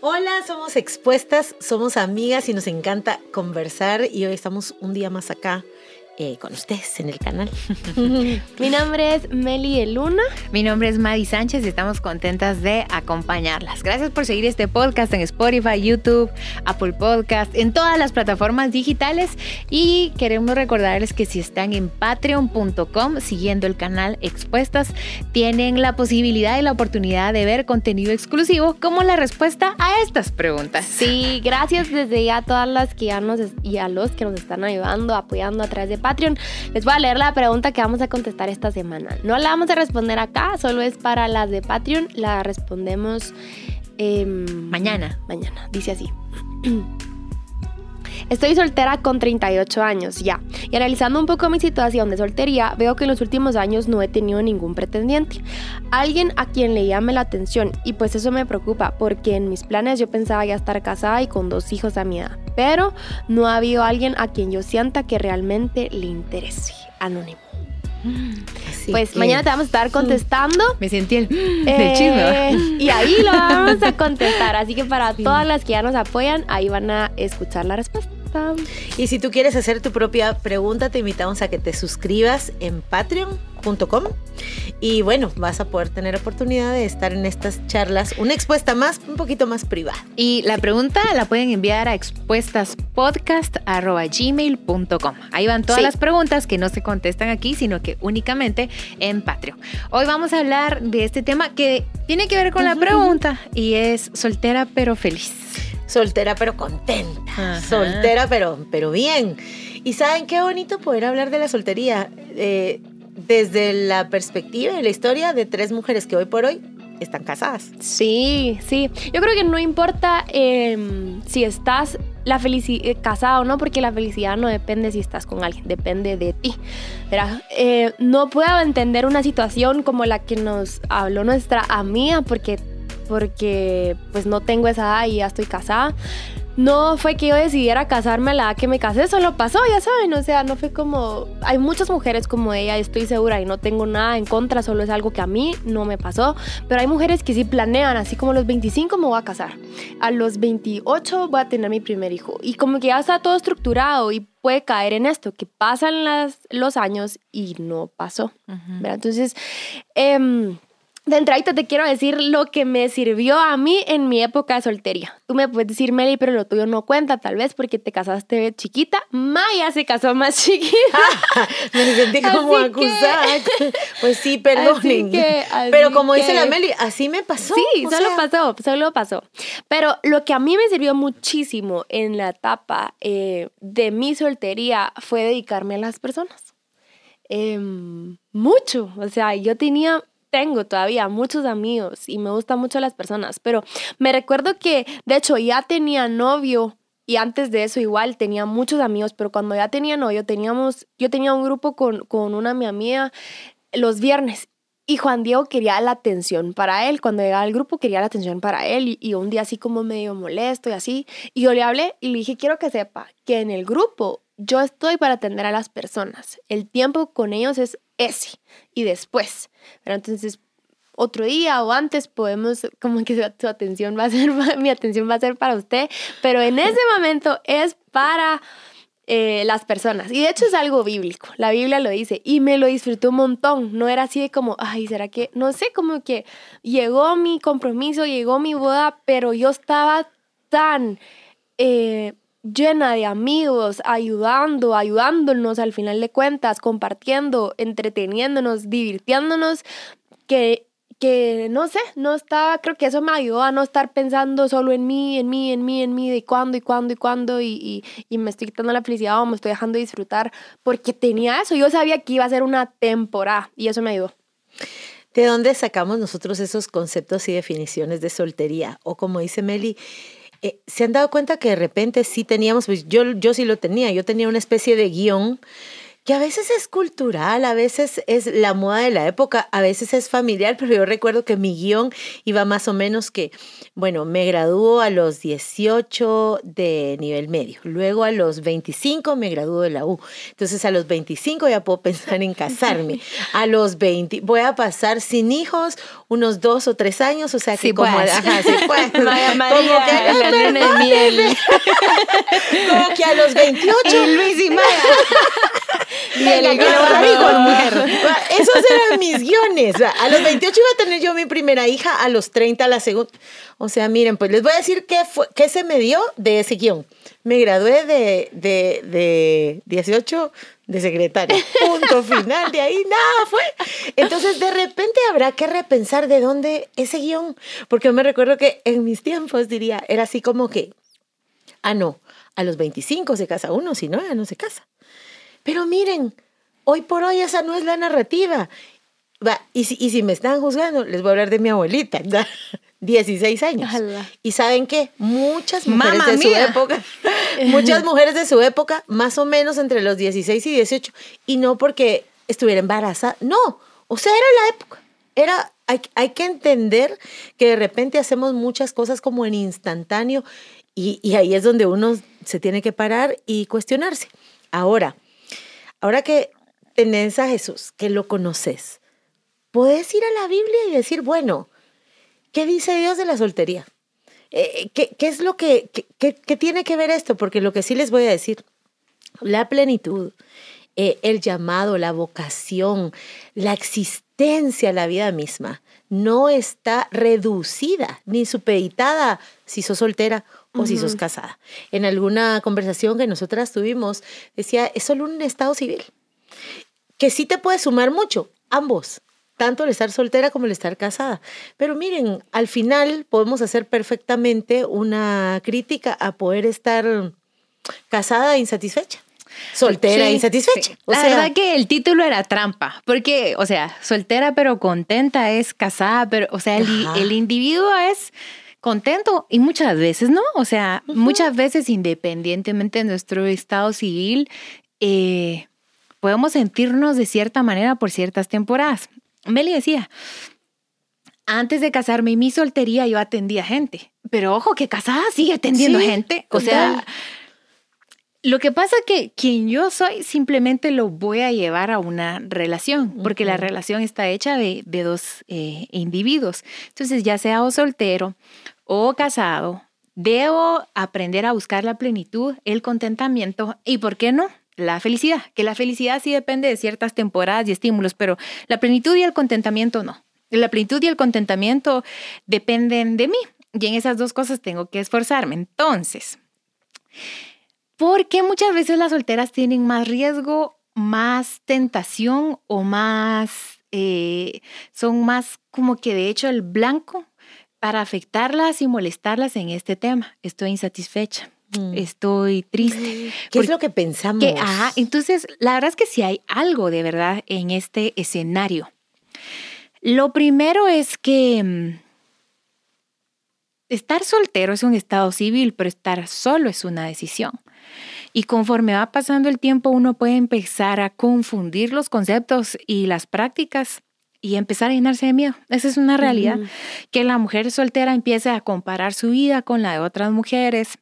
Hola, somos Expuestas, somos amigas y nos encanta conversar y hoy estamos un día más acá con ustedes en el canal. Mi nombre es Meli de Luna. Mi nombre es Maddie Sánchez y estamos contentas de acompañarlas. Gracias por seguir este podcast en Spotify, YouTube, Apple Podcast, en todas las plataformas digitales y queremos recordarles que si están en patreon.com siguiendo el canal Expuestas, tienen la posibilidad y la oportunidad de ver contenido exclusivo como la respuesta a estas preguntas. Sí, gracias desde ya a todas las que ya nos y a los que nos están ayudando, apoyando a través de Patreon. Les voy a leer la pregunta que vamos a contestar esta semana. No la vamos a responder acá, solo es para las de Patreon. La respondemos mañana. Dice así. Estoy soltera con 38 años ya. Y analizando un poco mi situación de soltería, veo que en los últimos años no he tenido ningún pretendiente, alguien a quien le llame la atención, y pues eso me preocupa porque en mis planes yo pensaba ya estar casada y con 2 hijos a mi edad, pero no ha habido alguien a quien yo sienta que realmente le interese. Anónimo. Así pues que mañana te vamos a estar contestando. Me sentí el chisme. Y ahí lo vamos a contestar. Así que para todas las que ya nos apoyan, ahí van a escuchar la respuesta. Y si tú quieres hacer tu propia pregunta, te invitamos a que te suscribas en patreon.com. Y bueno, vas a poder tener oportunidad de estar en estas charlas, una expuesta más, un poquito más privada. Y la pregunta la pueden enviar a expuestaspodcast@gmail.com. Ahí van todas las preguntas que no se contestan aquí, sino que únicamente en Patreon. Hoy vamos a hablar de este tema que tiene que ver con la pregunta y es soltera pero feliz. Soltera pero contenta. Ajá. Soltera pero bien. Y saben qué bonito poder hablar de la soltería desde la perspectiva y la historia de 3 mujeres que hoy por hoy están casadas. Sí, sí. Yo creo que no importa si estás casada o no, porque la felicidad no depende si estás con alguien, depende de ti. No puedo entender una situación como la que nos habló nuestra amiga porque pues no tengo esa edad y ya estoy casada. No fue que yo decidiera casarme a la edad que me casé, solo pasó, ya saben, o sea, no fue como... Hay muchas mujeres como ella, estoy segura, y no tengo nada en contra, solo es algo que a mí no me pasó, pero hay mujeres que sí planean, así como a los 25 me voy a casar, a los 28 voy a tener mi primer hijo, y como que ya está todo estructurado, y puede caer en esto, que pasan los años y no pasó, ¿verdad? Entonces... de entradita te quiero decir lo que me sirvió a mí en mi época de soltería. Tú me puedes decir, Meli, pero lo tuyo no cuenta, tal vez porque te casaste chiquita. Maya se casó más chiquita. Me sentí como acusada. Pues sí, perdonen. Pero como dice la Meli, así me pasó. Sí, solo pasó. Pero lo que a mí me sirvió muchísimo en la etapa de mi soltería fue dedicarme a las personas. Mucho. O sea, tengo todavía muchos amigos y me gustan mucho las personas, pero me recuerdo que, de hecho, ya tenía novio y antes de eso igual tenía muchos amigos, pero cuando ya tenía novio yo tenía un grupo con una mi amiga los viernes y Juan Diego quería la atención para él, cuando llegaba al grupo quería la atención para él y un día así como medio molesto y así, y yo le hablé y le dije, quiero que sepa que en el grupo yo estoy para atender a las personas, el tiempo con ellos es ese y después, pero entonces otro día o antes podemos, como que mi atención va a ser para usted, pero en ese momento es para las personas, y de hecho es algo bíblico, la Biblia lo dice, y me lo disfruté un montón, no era así de como, ay, ¿será que? No sé, como que llegó mi compromiso, llegó mi boda, pero yo estaba tan... llena de amigos, ayudándonos al final de cuentas, compartiendo, entreteniéndonos, divirtiéndonos, que no sé, no estaba, creo que eso me ayudó a no estar pensando solo en mí, de cuándo, y me estoy quitando la felicidad o me estoy dejando disfrutar, porque tenía eso, yo sabía que iba a ser una temporada, y eso me ayudó. ¿De dónde sacamos nosotros esos conceptos y definiciones de soltería? O como dice Meli, ¿se han dado cuenta que de repente sí teníamos, pues yo sí lo tenía, yo tenía una especie de guión que a veces es cultural, a veces es la moda de la época, a veces es familiar, pero yo recuerdo que mi guión iba más o menos que, bueno, me graduó a los 18 de nivel medio, luego a los 25 me graduó de la U, entonces a los 25 ya puedo pensar en casarme, a los 20 voy a pasar sin hijos unos 2 o 3 años, o sea que sí, como, pues. Ajá, sí, pues. Como que a los 28 Luis y Maya. Esos eran mis guiones. A los 28 iba a tener yo mi primera hija, a los 30 la segunda. O sea, miren, pues les voy a decir qué se me dio de ese guión. Me gradué de 18 de secretaria. Punto final, de ahí nada fue. Entonces, de repente habrá que repensar de dónde ese guión. Porque yo me recuerdo que en mis tiempos, diría, era así como que, a los 25 se casa uno, si no, ya no se casa. Pero miren, hoy por hoy esa no es la narrativa. Y si me están juzgando, les voy a hablar de mi abuelita, ¿verdad? 16 años. Ojalá. ¿Y saben qué? Muchas mujeres Mamá de su mía. Época, muchas mujeres de su época, más o menos entre los 16 y 18, y no porque estuviera embarazada, no, o sea, era la época, hay que entender que de repente hacemos muchas cosas como en instantáneo, y ahí es donde uno se tiene que parar y cuestionarse. Ahora que tenés a Jesús, que lo conoces, podés ir a la Biblia y decir, bueno, ¿qué dice Dios de la soltería? ¿Qué es lo que qué tiene que ver esto? Porque lo que sí les voy a decir, la plenitud, el llamado, la vocación, la existencia, la vida misma, no está reducida ni supeditada si sos soltera o si sos casada. En alguna conversación que nosotras tuvimos, decía, es solo un estado civil, que sí te puede sumar mucho, ambos. Tanto el estar soltera como el estar casada. Pero miren, al final podemos hacer perfectamente una crítica a poder estar casada e insatisfecha. Soltera e insatisfecha. Sí. La verdad que el título era trampa, porque, o sea, soltera pero contenta es casada, pero, o sea, el individuo es contento y muchas veces, ¿no? O sea, muchas veces, independientemente de nuestro estado civil, podemos sentirnos de cierta manera por ciertas temporadas. Meli decía, antes de casarme y mi soltería yo atendía gente, pero ojo que casada sigue atendiendo gente. O sea, lo que pasa es que quien yo soy simplemente lo voy a llevar a una relación, porque la relación está hecha de dos individuos. Entonces, ya sea o soltero o casado, debo aprender a buscar la plenitud, el contentamiento y, ¿por qué no?, la felicidad, que la felicidad sí depende de ciertas temporadas y estímulos, pero la plenitud y el contentamiento no. La plenitud y el contentamiento dependen de mí y en esas dos cosas tengo que esforzarme. Entonces, ¿por qué muchas veces las solteras tienen más riesgo, más tentación o más, son más como que de hecho el blanco para afectarlas y molestarlas en este tema? Estoy insatisfecha. Estoy triste. ¿Qué es lo que pensamos? Entonces, la verdad es que sí hay algo de verdad en este escenario. Lo primero es que estar soltero es un estado civil, pero estar solo es una decisión. Y conforme va pasando el tiempo, uno puede empezar a confundir los conceptos y las prácticas y empezar a llenarse de miedo. Esa es una realidad. Que la mujer soltera empiece a comparar su vida con la de otras mujeres,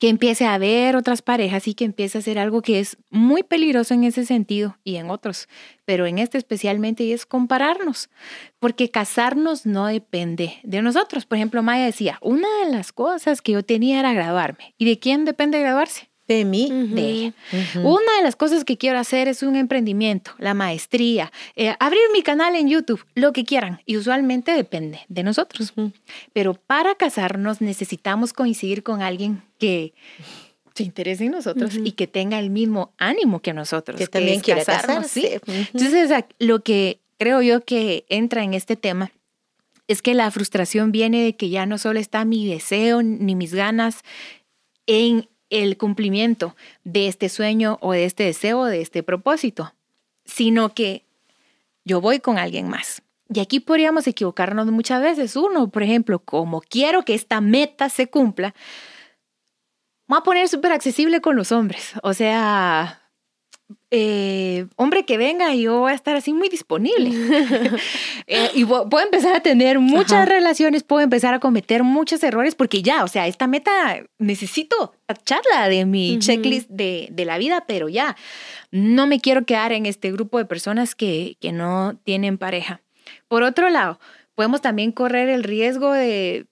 que empiece a ver otras parejas y que empiece a hacer algo que es muy peligroso en ese sentido y en otros, pero en este especialmente, y es compararnos, porque casarnos no depende de nosotros. Por ejemplo, Maya decía, una de las cosas que yo tenía era graduarme. ¿Y de quién depende graduarse? De mí. De ella. Una de las cosas que quiero hacer es un emprendimiento, la maestría, abrir mi canal en YouTube, lo que quieran. Y usualmente depende de nosotros. Pero para casarnos necesitamos coincidir con alguien que se interese en nosotros y que tenga el mismo ánimo que nosotros. Que también quiera casarse. ¿Sí? Entonces, lo que creo yo que entra en este tema es que la frustración viene de que ya no solo está mi deseo ni mis ganas en el cumplimiento de este sueño o de este deseo o de este propósito, sino que yo voy con alguien más. Y aquí podríamos equivocarnos muchas veces. Uno, por ejemplo, como quiero que esta meta se cumpla, voy a poner súper accesible con los hombres. O sea, hombre que venga, yo voy a estar así muy disponible. Y puedo empezar a tener muchas relaciones, puedo empezar a cometer muchos errores, porque ya, o sea, esta meta necesito tacharla de mi checklist de la vida, pero ya, no me quiero quedar en este grupo de personas que no tienen pareja. Por otro lado, podemos también correr el riesgo de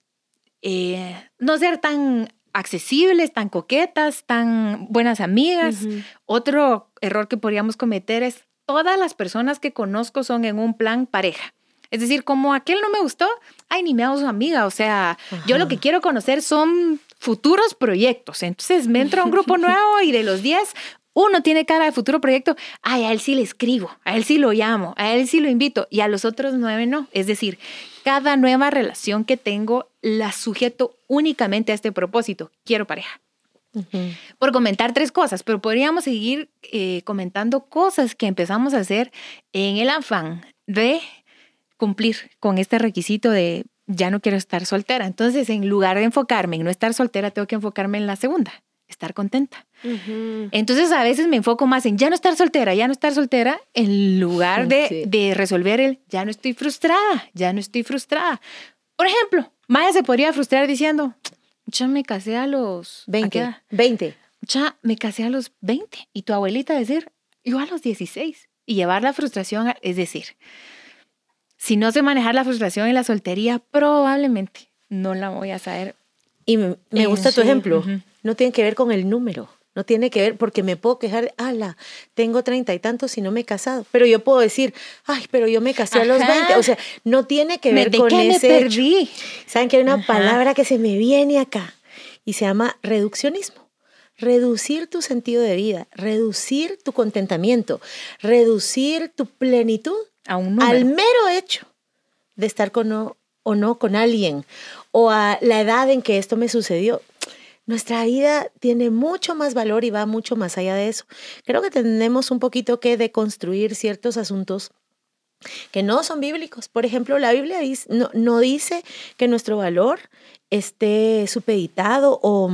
no ser tan accesibles, tan coquetas, tan buenas amigas. Otro error que podríamos cometer es todas las personas que conozco son en un plan pareja. Es decir, como aquel no me gustó, ay, ni me hago su amiga. O sea, yo lo que quiero conocer son futuros proyectos. Entonces me entro a un grupo nuevo y de los 10, uno tiene cara de futuro proyecto. Ay, a él sí le escribo, a él sí lo llamo, a él sí lo invito y a los otros 9 no. Es decir, cada nueva relación que tengo la sujeto únicamente a este propósito. Quiero pareja. Por comentar 3 cosas, pero podríamos seguir comentando cosas que empezamos a hacer en el afán de cumplir con este requisito de ya no quiero estar soltera. Entonces, en lugar de enfocarme en no estar soltera, tengo que enfocarme en la segunda, estar contenta. Entonces, a veces me enfoco más en ya no estar soltera, en lugar de resolver el ya no estoy frustrada. Por ejemplo, Maya se podría frustrar diciendo, ya me casé a los 20. Ya me casé a los 20. Y tu abuelita decir, yo a los 16. Y llevar la frustración, es decir, si no sé manejar la frustración en la soltería, probablemente no la voy a saber. Y me gusta tu ejemplo. No tiene que ver con el número. No tiene que ver, porque me puedo quejar, ala, tengo 30 y tantos y no me he casado. Pero yo puedo decir, ay, pero yo me casé a los 20. O sea, no tiene que ver con ese. Me perdí. ¿Saben que hay una palabra que se me viene acá? Y se llama reduccionismo. Reducir tu sentido de vida, reducir tu contentamiento, reducir tu plenitud a un número. Al mero hecho de estar con o no con alguien, o a la edad en que esto me sucedió. Nuestra vida tiene mucho más valor y va mucho más allá de eso. Creo que tenemos un poquito que deconstruir ciertos asuntos que no son bíblicos. Por ejemplo, la Biblia no dice que nuestro valor esté supeditado o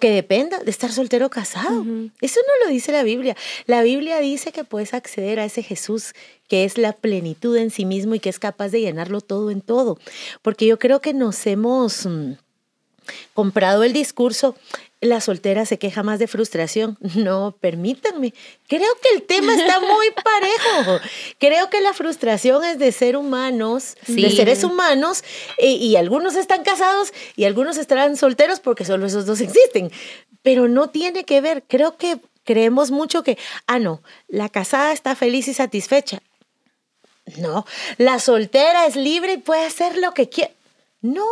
que dependa de estar soltero o casado. Eso no lo dice la Biblia. La Biblia dice que puedes acceder a ese Jesús que es la plenitud en sí mismo y que es capaz de llenarlo todo en todo. Porque yo creo que nos hemos comprado el discurso, la soltera se queja más de frustración. No, permítanme, creo que el tema está muy parejo. Creo que la frustración es de seres humanos, y algunos están casados y algunos estarán solteros porque solo esos dos existen. Pero no tiene que ver, creo que creemos mucho que, no, la casada está feliz y satisfecha. No, la soltera es libre y puede hacer lo que quiera. No,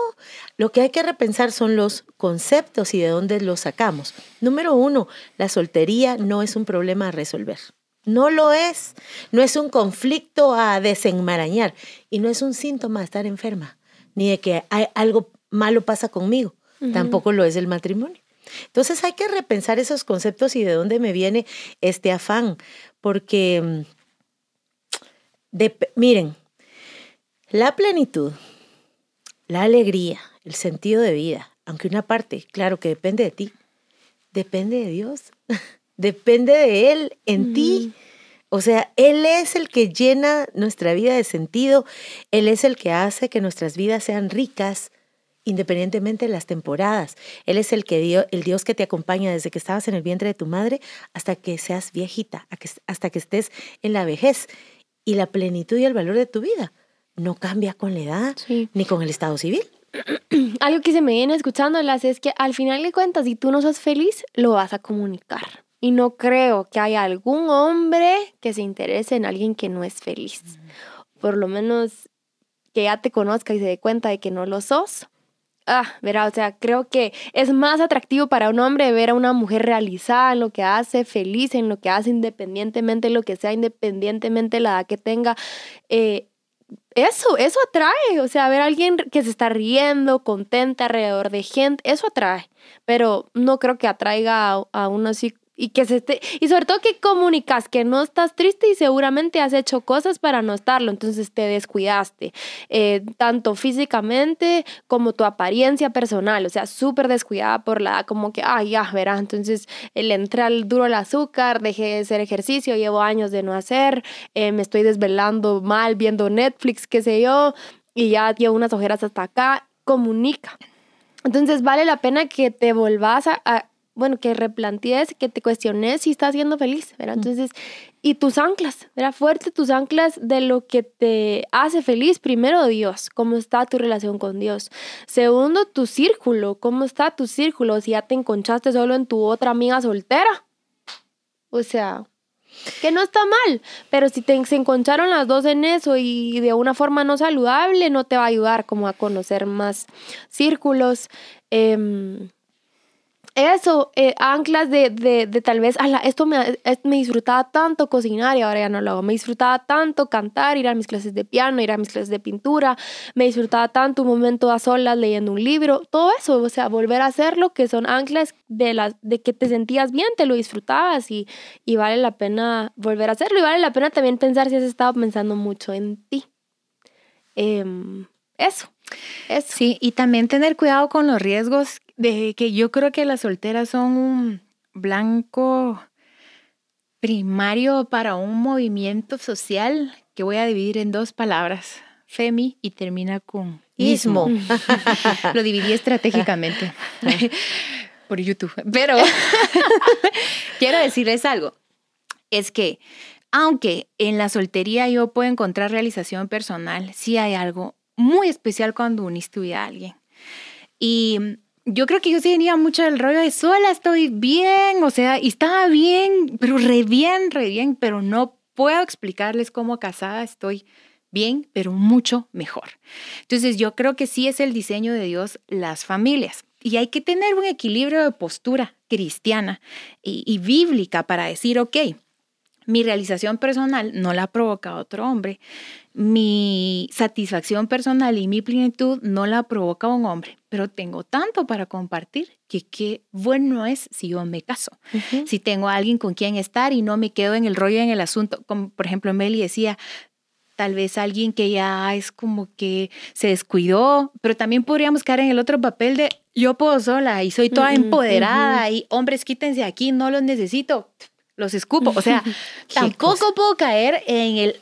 lo que hay que repensar son los conceptos y de dónde los sacamos. Número 1, la soltería no es un problema a resolver. No lo es. No es un conflicto a desenmarañar. Y no es un síntoma de estar enferma, ni de que algo malo pasa conmigo. Tampoco lo es el matrimonio. Entonces hay que repensar esos conceptos y de dónde me viene este afán. Porque, miren, la plenitud, la alegría, el sentido de vida, aunque una parte, claro que depende de ti, depende de Dios, depende de Él en ti. O sea, Él es el que llena nuestra vida de sentido, Él es el que hace que nuestras vidas sean ricas, independientemente de las temporadas. Él es el Dios que te acompaña desde que estabas en el vientre de tu madre hasta que seas viejita, hasta que estés en la vejez. Y la plenitud y el valor de tu vida no cambia con la edad ni con el estado civil. Algo que se me viene escuchándolas es que al final de cuentas, si tú no sos feliz, lo vas a comunicar. Y no creo que haya algún hombre que se interese en alguien que no es feliz. Por lo menos que ya te conozca y se dé cuenta de que no lo sos. Verá, o sea, creo que es más atractivo para un hombre ver a una mujer realizada en lo que hace, feliz en lo que hace, independientemente de lo que sea, independientemente de la edad que tenga. Eso atrae, o sea, ver a alguien que se está riendo, contenta alrededor de gente, eso atrae, pero no creo que atraiga a uno así Y que se esté, y sobre todo que comunicas que no estás triste y seguramente has hecho cosas para no estarlo, entonces te descuidaste, tanto físicamente como tu apariencia personal, o sea, súper descuidada por la edad, como que, ay, ya, verás, entonces le entré al duro el azúcar, dejé de hacer ejercicio, llevo años de no hacer, me estoy desvelando mal viendo Netflix, qué sé yo, y ya llevo unas ojeras hasta acá. Comunica. Entonces vale la pena que te volvás a que replantees, que te cuestiones si estás siendo feliz, ¿verdad? Entonces, y tus anclas, ¿verdad? Fuerte tus anclas de lo que te hace feliz. Primero, Dios, cómo está tu relación con Dios. Segundo, tu círculo, cómo está tu círculo. Si ya te enconchaste solo en tu otra amiga soltera, o sea, que no está mal, pero si se enconcharon las dos en eso y de una forma no saludable, no te va a ayudar como a conocer más círculos. Anclas de tal vez, esto me disfrutaba tanto cocinar y ahora ya no lo hago, me disfrutaba tanto cantar, ir a mis clases de piano, ir a mis clases de pintura, me disfrutaba tanto un momento a solas leyendo un libro, todo eso, o sea, volver a hacerlo, que son anclas de que te sentías bien, te lo disfrutabas y vale la pena volver a hacerlo, y vale la pena también pensar si has estado pensando mucho en ti. Eso. Sí, y también tener cuidado con los riesgos, de que yo creo que las solteras son un blanco primario para un movimiento social que voy a dividir en dos palabras, femi, y termina con ismo. Lo dividí estratégicamente por YouTube. Pero quiero decirles algo, es que aunque en la soltería yo puedo encontrar realización personal, sí hay algo muy especial cuando unís tu vida a alguien. Y yo creo que yo sí venía mucho del rollo de sola, estoy bien, o sea, y estaba bien, pero re bien, pero no puedo explicarles cómo casada estoy bien, pero mucho mejor. Entonces yo creo que sí es el diseño de Dios las familias. Y hay que tener un equilibrio de postura cristiana y bíblica para decir, ok, mi realización personal no la provoca otro hombre, mi satisfacción personal y mi plenitud no la provoca un hombre, pero tengo tanto para compartir que qué bueno es si yo me caso, si tengo a alguien con quien estar y no me quedo en el rollo, en el asunto, como por ejemplo Meli decía, tal vez alguien que ya es como que se descuidó, pero también podríamos caer en el otro papel de yo puedo sola y soy toda empoderada y hombres quítense aquí, no los necesito. Los escupo. O sea, tampoco puedo caer en el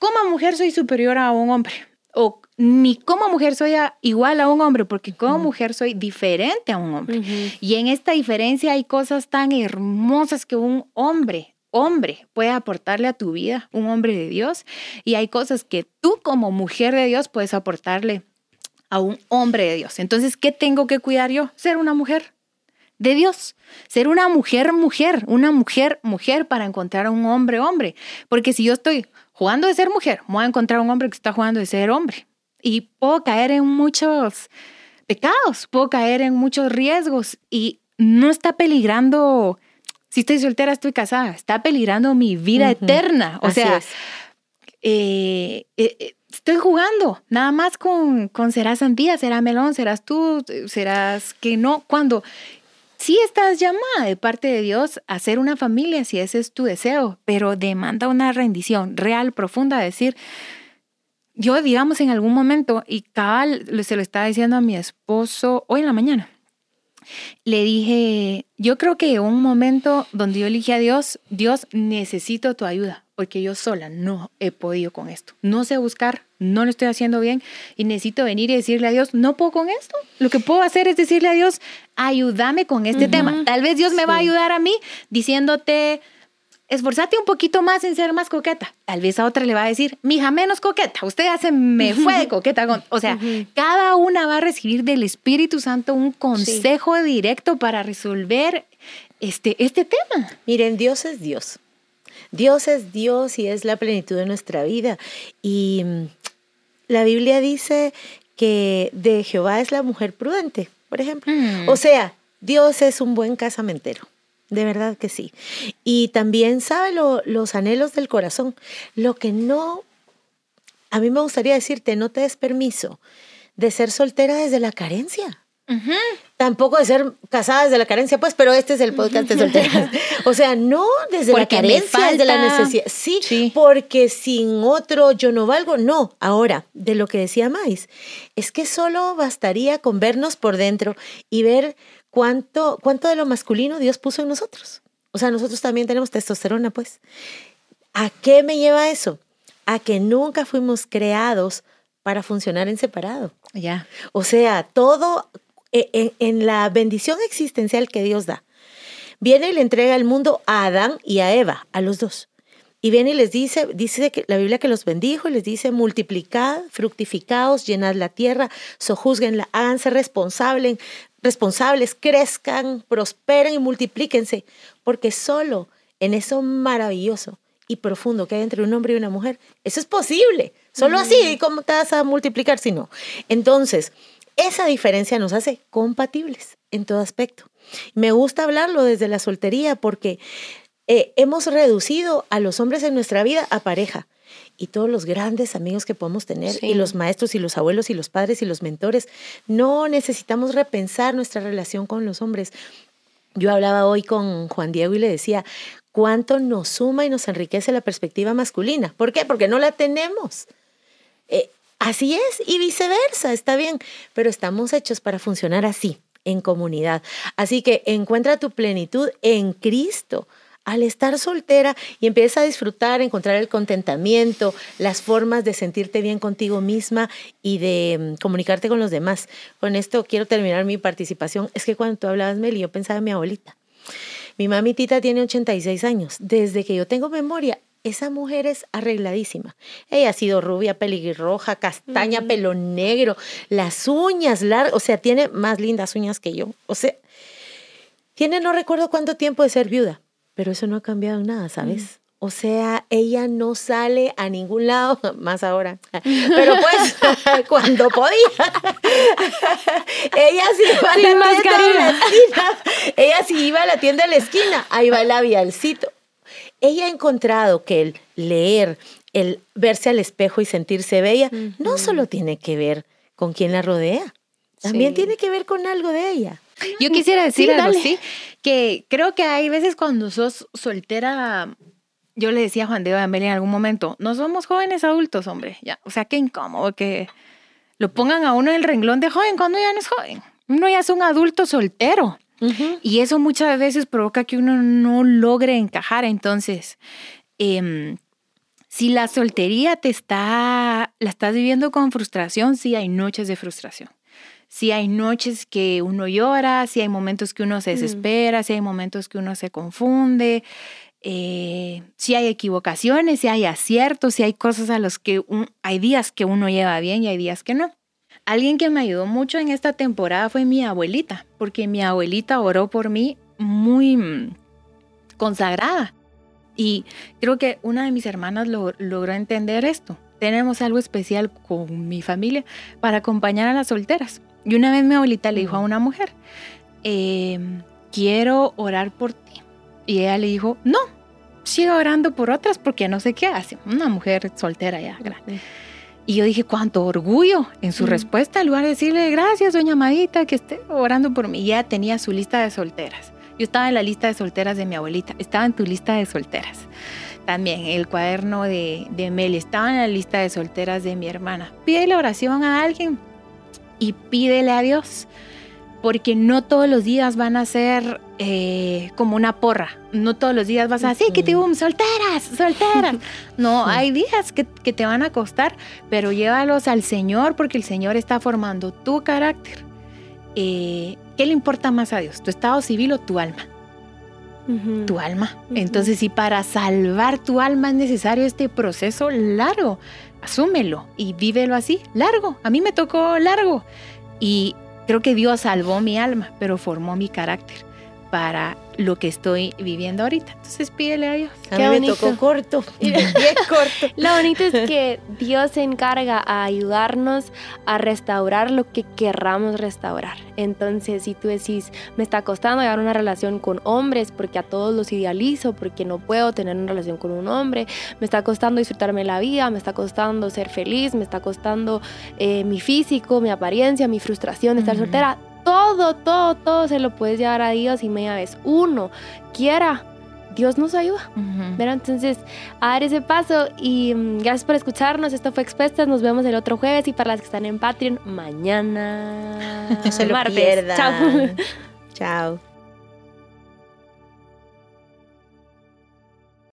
como mujer soy superior a un hombre o ni como mujer soy igual a un hombre, porque como mujer soy diferente a un hombre. Y en esta diferencia hay cosas tan hermosas que un hombre puede aportarle a tu vida, un hombre de Dios, y hay cosas que tú como mujer de Dios puedes aportarle a un hombre de Dios. Entonces, ¿qué tengo que cuidar yo? Ser una mujer de Dios, ser una mujer para encontrar a un hombre, porque si yo estoy jugando de ser mujer, voy a encontrar a un hombre que está jugando de ser hombre y puedo caer en muchos pecados, puedo caer en muchos riesgos y no está peligrando, si estoy soltera, estoy casada, está peligrando mi vida eterna, o sea, estoy jugando nada más con será sandía, será melón, serás tú, serás que no, cuando sí estás llamada de parte de Dios a ser una familia, si ese es tu deseo, pero demanda una rendición real, profunda, decir, yo digamos en algún momento, y cabal se lo estaba diciendo a mi esposo hoy en la mañana, le dije, yo creo que un momento donde yo elige a Dios, necesito tu ayuda, porque yo sola no he podido con esto, no sé buscar, no lo estoy haciendo bien y necesito venir y decirle a Dios, no puedo con esto, lo que puedo hacer es decirle a Dios, ayúdame con este tema, tal vez Dios me va a ayudar a mí diciéndote, esforzate un poquito más en ser más coqueta, tal vez a otra le va a decir, mija, menos coqueta, usted ya se me fue de coqueta, o sea, cada una va a recibir del Espíritu Santo un consejo directo para resolver este tema. Miren, Dios es Dios y es la plenitud de nuestra vida, y la Biblia dice que de Jehová es la mujer prudente, por ejemplo, o sea, Dios es un buen casamentero. De verdad que sí. Y también sabe los anhelos del corazón. Lo que no, a mí me gustaría decirte, no te des permiso de ser soltera desde la carencia. Uh-huh. Tampoco de ser casadas de la carencia, pues, pero este es el podcast de solteras. O sea, no desde porque la carencia, de la necesidad. Sí, sí, porque sin otro yo no valgo. No, ahora, de lo que decía Mais, es que solo bastaría con vernos por dentro y ver cuánto de lo masculino Dios puso en nosotros. O sea, nosotros también tenemos testosterona, pues. ¿A qué me lleva eso? A que nunca fuimos creados para funcionar en separado. Ya. Yeah. O sea, todo... En la bendición existencial que Dios da, viene y le entrega el mundo a Adán y a Eva, a los dos, y viene y les dice que la Biblia que los bendijo y les dice: multiplicad, fructificaos, llenad la tierra, sojúzguenla, háganse responsables, crezcan, prosperen y multiplíquense, porque solo en eso maravilloso y profundo que hay entre un hombre y una mujer, eso es posible, solo así. ¿Cómo te vas a multiplicar si no? Entonces, esa diferencia nos hace compatibles en todo aspecto. Me gusta hablarlo desde la soltería porque hemos reducido a los hombres en nuestra vida a pareja. Y todos los grandes amigos que podemos tener, sí, y los maestros y los abuelos y los padres y los mentores, no necesitamos repensar nuestra relación con los hombres. Yo hablaba hoy con Juan Diego y le decía... ¿cuánto nos suma y nos enriquece la perspectiva masculina? ¿Por qué? Porque no la tenemos. Así es, y viceversa, está bien, pero estamos hechos para funcionar así, en comunidad. Así que encuentra tu plenitud en Cristo al estar soltera y empieza a disfrutar, encontrar el contentamiento, las formas de sentirte bien contigo misma y de comunicarte con los demás. Con esto quiero terminar mi participación. Es que cuando tú hablabas, Meli, yo pensaba en mi abuelita. Mi mami Tita tiene 86 años. Desde que yo tengo memoria, esa mujer es arregladísima. Ella ha sido rubia, pelirroja, castaña, pelo negro, las uñas largas, o sea, tiene más lindas uñas que yo. O sea, tiene no recuerdo cuánto tiempo de ser viuda, pero eso no ha cambiado nada, ¿sabes? O sea, ella no sale a ningún lado, más ahora, pero pues cuando podía, ella sí iba a la tienda de la esquina, ahí va el labialcito. Ella ha encontrado que el leer, el verse al espejo y sentirse bella, no solo tiene que ver con quien la rodea, también tiene que ver con algo de ella. Yo quisiera decir algo, ¿sí? Que creo que hay veces cuando sos soltera, yo le decía a Juan Diego y a Meli en algún momento, no somos jóvenes adultos, hombre, ya. O sea, qué incómodo que lo pongan a uno en el renglón de joven cuando ya no es joven. Uno ya es un adulto soltero. Uh-huh. Y eso muchas veces provoca que uno no logre encajar. Entonces, si la soltería la estás viviendo con frustración, sí hay noches de frustración. Sí hay noches que uno llora, sí hay momentos que uno se desespera, sí hay momentos que uno se confunde, sí hay equivocaciones, sí hay aciertos, sí hay cosas a los que hay días que uno lleva bien y hay días que no. Alguien que me ayudó mucho en esta temporada fue mi abuelita, porque mi abuelita oró por mí muy consagrada. Y creo que una de mis hermanas logró entender esto. Tenemos algo especial con mi familia para acompañar a las solteras. Y una vez mi abuelita le dijo a una mujer, quiero orar por ti. Y ella le dijo, no, sigue orando por otras porque no sé qué hace. Una mujer soltera ya grande. Y yo dije, cuánto orgullo en su respuesta, en lugar de decirle, gracias, doña Madita, que esté orando por mí. Ya tenía su lista de solteras. Yo estaba en la lista de solteras de mi abuelita. Estaba en tu lista de solteras. También el cuaderno de Meli. Estaba en la lista de solteras de mi hermana. Pídele oración a alguien y pídele a Dios. Porque no todos los días van a ser como una porra. No todos los días vas a decir, que te boom, solteras. No, hay días que te van a costar, pero llévalos al Señor porque el Señor está formando tu carácter. ¿Qué le importa más a Dios? ¿Tu estado civil o tu alma? Uh-huh. Tu alma. Uh-huh. Entonces, si para salvar tu alma es necesario este proceso largo, asúmelo y vívelo así, largo. A mí me tocó largo. Y creo que Dios salvó mi alma, pero formó mi carácter para lo que estoy viviendo ahorita. Entonces pídele a Dios. A mí me tocó corto, bien corto. Lo bonito es que Dios se encarga a ayudarnos a restaurar lo que querramos restaurar. Entonces, si tú decís, me está costando llevar una relación con hombres porque a todos los idealizo, porque no puedo tener una relación con un hombre, me está costando disfrutarme la vida, me está costando ser feliz, me está costando mi físico, mi apariencia, mi frustración de estar soltera. todo se lo puedes llevar a Dios y media vez uno quiera, Dios nos ayuda. Uh-huh. Pero entonces, a dar ese paso. Y gracias por escucharnos. Esto fue Expuestas. Nos vemos el otro jueves. Y para las que están en Patreon, mañana. No se lo pierdan. Chao. Chao.